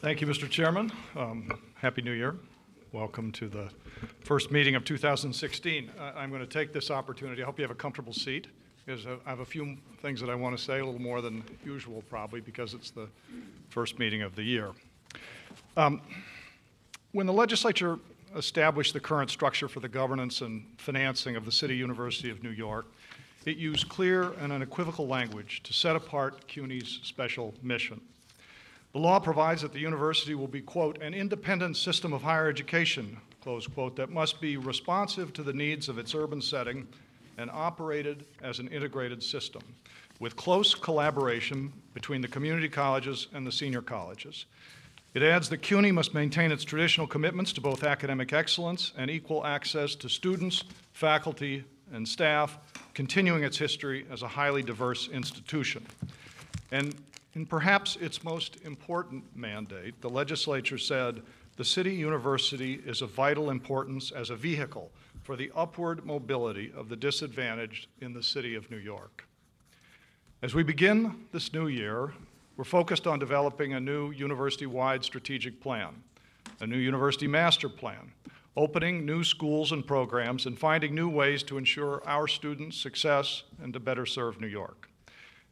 Thank you, Mr. Chairman. Happy New Year. Welcome to the first meeting of 2016. I'm going to take this opportunity. I hope you have a comfortable seat, because I have a few things that I want to say, a little more than usual probably, because it's the first meeting of the year. When the legislature established the current structure for the governance and financing of the City University of New York, it used clear and unequivocal language to set apart CUNY's special mission. The law provides that the university will be, quote, an independent system of higher education, close quote, that must be responsive to the needs of its urban setting and operated as an integrated system, with close collaboration between the community colleges and the senior colleges. It adds that CUNY must maintain its traditional commitments to both academic excellence and equal access to students, faculty, and staff, continuing its history as a highly diverse institution. And in perhaps its most important mandate, the legislature said, the City University is of vital importance as a vehicle for the upward mobility of the disadvantaged in the City of New York. As we begin this new year, we're focused on developing a new university-wide strategic plan, a new university master plan, opening new schools and programs, and finding new ways to ensure our students' success and to better serve New York.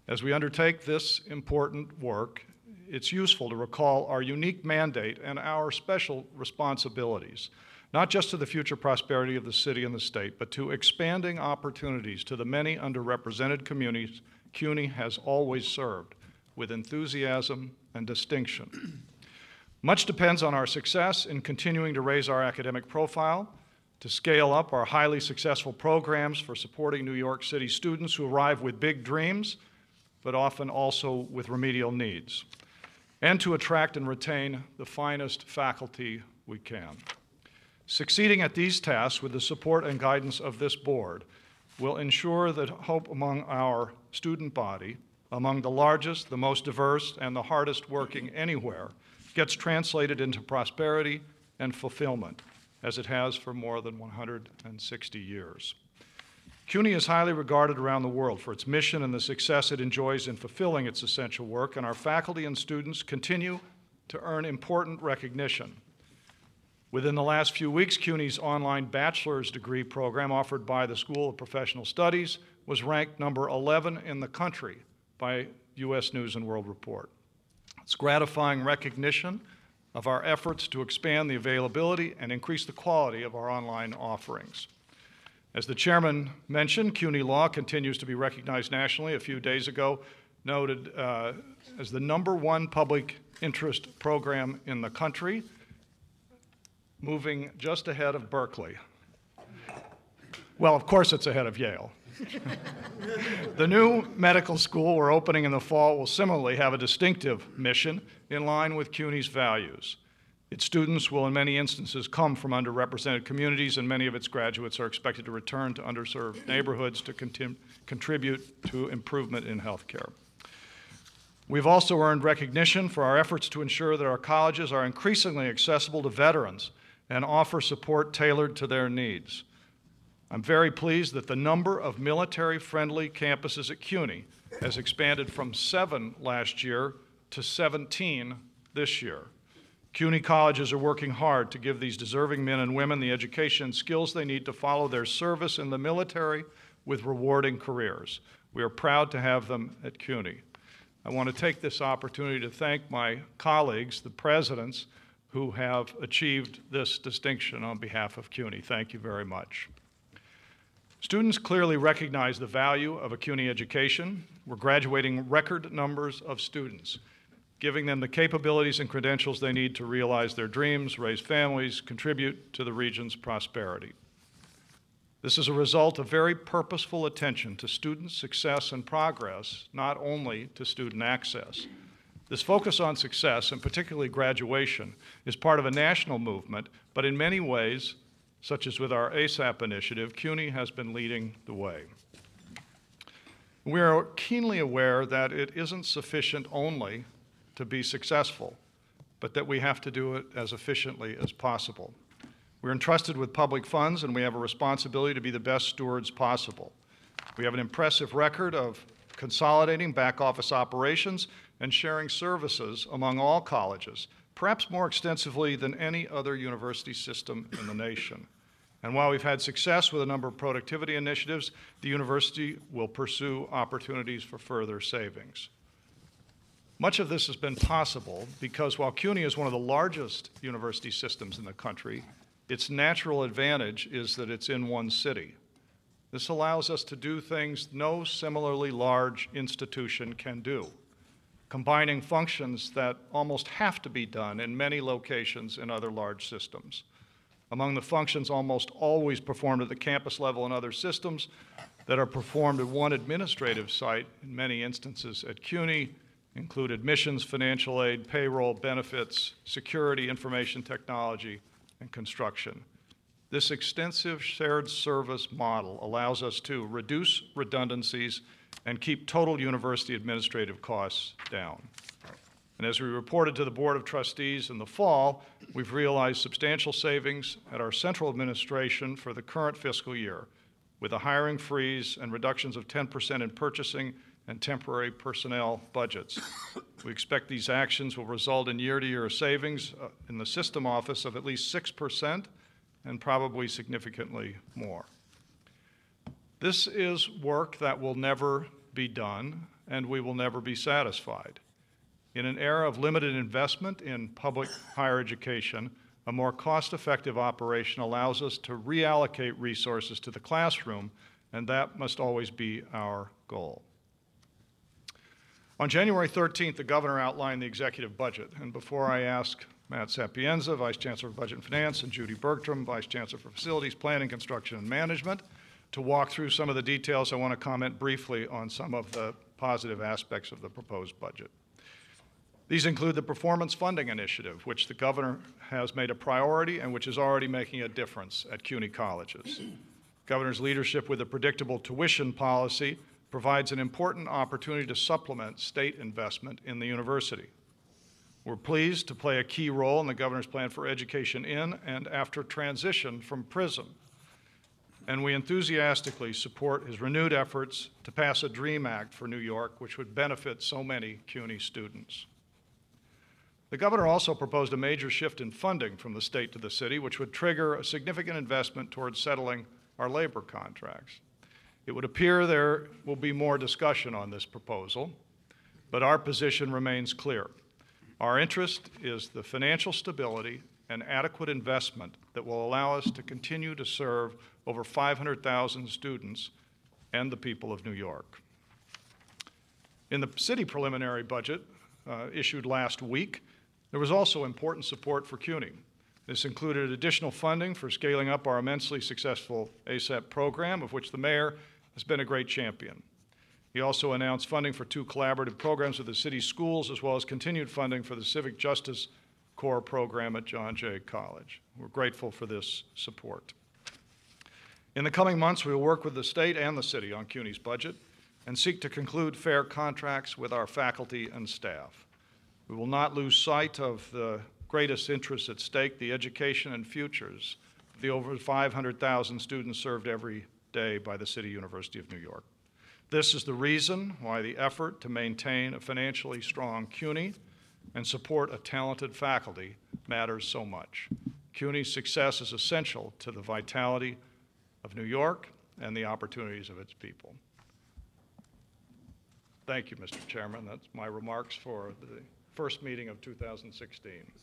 As we undertake this important work, it's useful to recall our unique mandate and our special responsibilities, not just to the future prosperity of the city and the state, but to expanding opportunities to the many underrepresented communities CUNY has always served with enthusiasm and distinction. Much depends on our success in continuing to raise our academic profile, to scale up our highly successful programs for supporting New York City students who arrive with big dreams, but often also with remedial needs, and to attract and retain the finest faculty we can. Succeeding at these tasks with the support and guidance of this board will ensure that hope among our student body, among the largest, the most diverse, and the hardest working anywhere, gets translated into prosperity and fulfillment, as it has for more than 160 years. CUNY is highly regarded around the world for its mission and the success it enjoys in fulfilling its essential work, and our faculty and students continue to earn important recognition. Within the last few weeks, CUNY's online bachelor's degree program offered by the School of Professional Studies was ranked number 11 in the country by U.S. News and World Report. It's gratifying recognition of our efforts to expand the availability and increase the quality of our online offerings. As the chairman mentioned, CUNY Law continues to be recognized nationally. A few days ago, noted as the #1 public interest program in the country, moving just ahead of Berkeley. Well, of course it's ahead of Yale. The new medical school we're opening in the fall will similarly have a distinctive mission in line with CUNY's values. Its students will in many instances come from underrepresented communities, and many of its graduates are expected to return to underserved neighborhoods to contribute to improvement in healthcare. We've also earned recognition for our efforts to ensure that our colleges are increasingly accessible to veterans and offer support tailored to their needs. I'm very pleased that the number of military-friendly campuses at CUNY has expanded from 7 last year to 17 this year. CUNY colleges are working hard to give these deserving men and women the education and skills they need to follow their service in the military with rewarding careers. We are proud to have them at CUNY. I want to take this opportunity to thank my colleagues, the presidents, who have achieved this distinction on behalf of CUNY. Thank you very much. Students clearly recognize the value of a CUNY education. We're graduating record numbers of students, giving them the capabilities and credentials they need to realize their dreams, raise families, contribute to the region's prosperity. This is a result of very purposeful attention to student success and progress, not only to student access. This focus on success, and particularly graduation, is part of a national movement, but in many ways, such as with our ASAP initiative, CUNY has been leading the way. We are keenly aware that it isn't sufficient only to be successful, but that we have to do it as efficiently as possible. We're entrusted with public funds, and we have a responsibility to be the best stewards possible. We have an impressive record of consolidating back office operations and sharing services among all colleges perhaps more extensively than any other university system in the nation. And while we've had success with a number of productivity initiatives, the university will pursue opportunities for further savings. Much of this has been possible because while CUNY is one of the largest university systems in the country, its natural advantage is that it's in one city. This allows us to do things no similarly large institution can do, combining functions that almost have to be done in many locations in other large systems. Among the functions almost always performed at the campus level in other systems that are performed at one administrative site, in many instances at CUNY, include admissions, financial aid, payroll, benefits, security, information technology, and construction. This extensive shared service model allows us to reduce redundancies and keep total university administrative costs down. And as we reported to the Board of Trustees in the fall, we've realized substantial savings at our central administration for the current fiscal year, with a hiring freeze and reductions of 10% in purchasing and temporary personnel budgets. We expect these actions will result in year-to-year savings in the system office of at least 6% and probably significantly more. This is work that will never be done, and we will never be satisfied. In an era of limited investment in public higher education, a more cost-effective operation allows us to reallocate resources to the classroom, and that must always be our goal. On January 13th, the governor outlined the executive budget, and before I ask Matt Sapienza, Vice Chancellor of Budget and Finance, and Judy Bertram, Vice Chancellor for Facilities, Planning, Construction, and Management, to walk through some of the details, I want to comment briefly on some of the positive aspects of the proposed budget. These include the performance funding initiative, which the governor has made a priority and which is already making a difference at CUNY colleges. Governor's leadership with a predictable tuition policy provides an important opportunity to supplement state investment in the university. We're pleased to play a key role in the governor's plan for education in and after transition from PRISM, and we enthusiastically support his renewed efforts to pass a DREAM Act for New York, which would benefit so many CUNY students. The governor also proposed a major shift in funding from the state to the city, which would trigger a significant investment towards settling our labor contracts. It would appear there will be more discussion on this proposal, but our position remains clear. Our interest is the financial stability and adequate investment that will allow us to continue to serve over 500,000 students and the people of New York. In the city preliminary budget issued last week, there was also important support for CUNY. This included additional funding for scaling up our immensely successful ASAP program, of which the mayor has been a great champion. He also announced funding for 2 collaborative programs with the city schools, as well as continued funding for the Civic Justice Corps program at John Jay College. We're grateful for this support. In the coming months, we will work with the state and the city on CUNY's budget and seek to conclude fair contracts with our faculty and staff. We will not lose sight of the greatest interests at stake, the education and futures of the over 500,000 students served every day by the City University of New York. This is the reason why the effort to maintain a financially strong CUNY and support a talented faculty matters so much. CUNY's success is essential to the vitality of New York and the opportunities of its people. Thank you, Mr. Chairman. That's my remarks for the first meeting of 2016.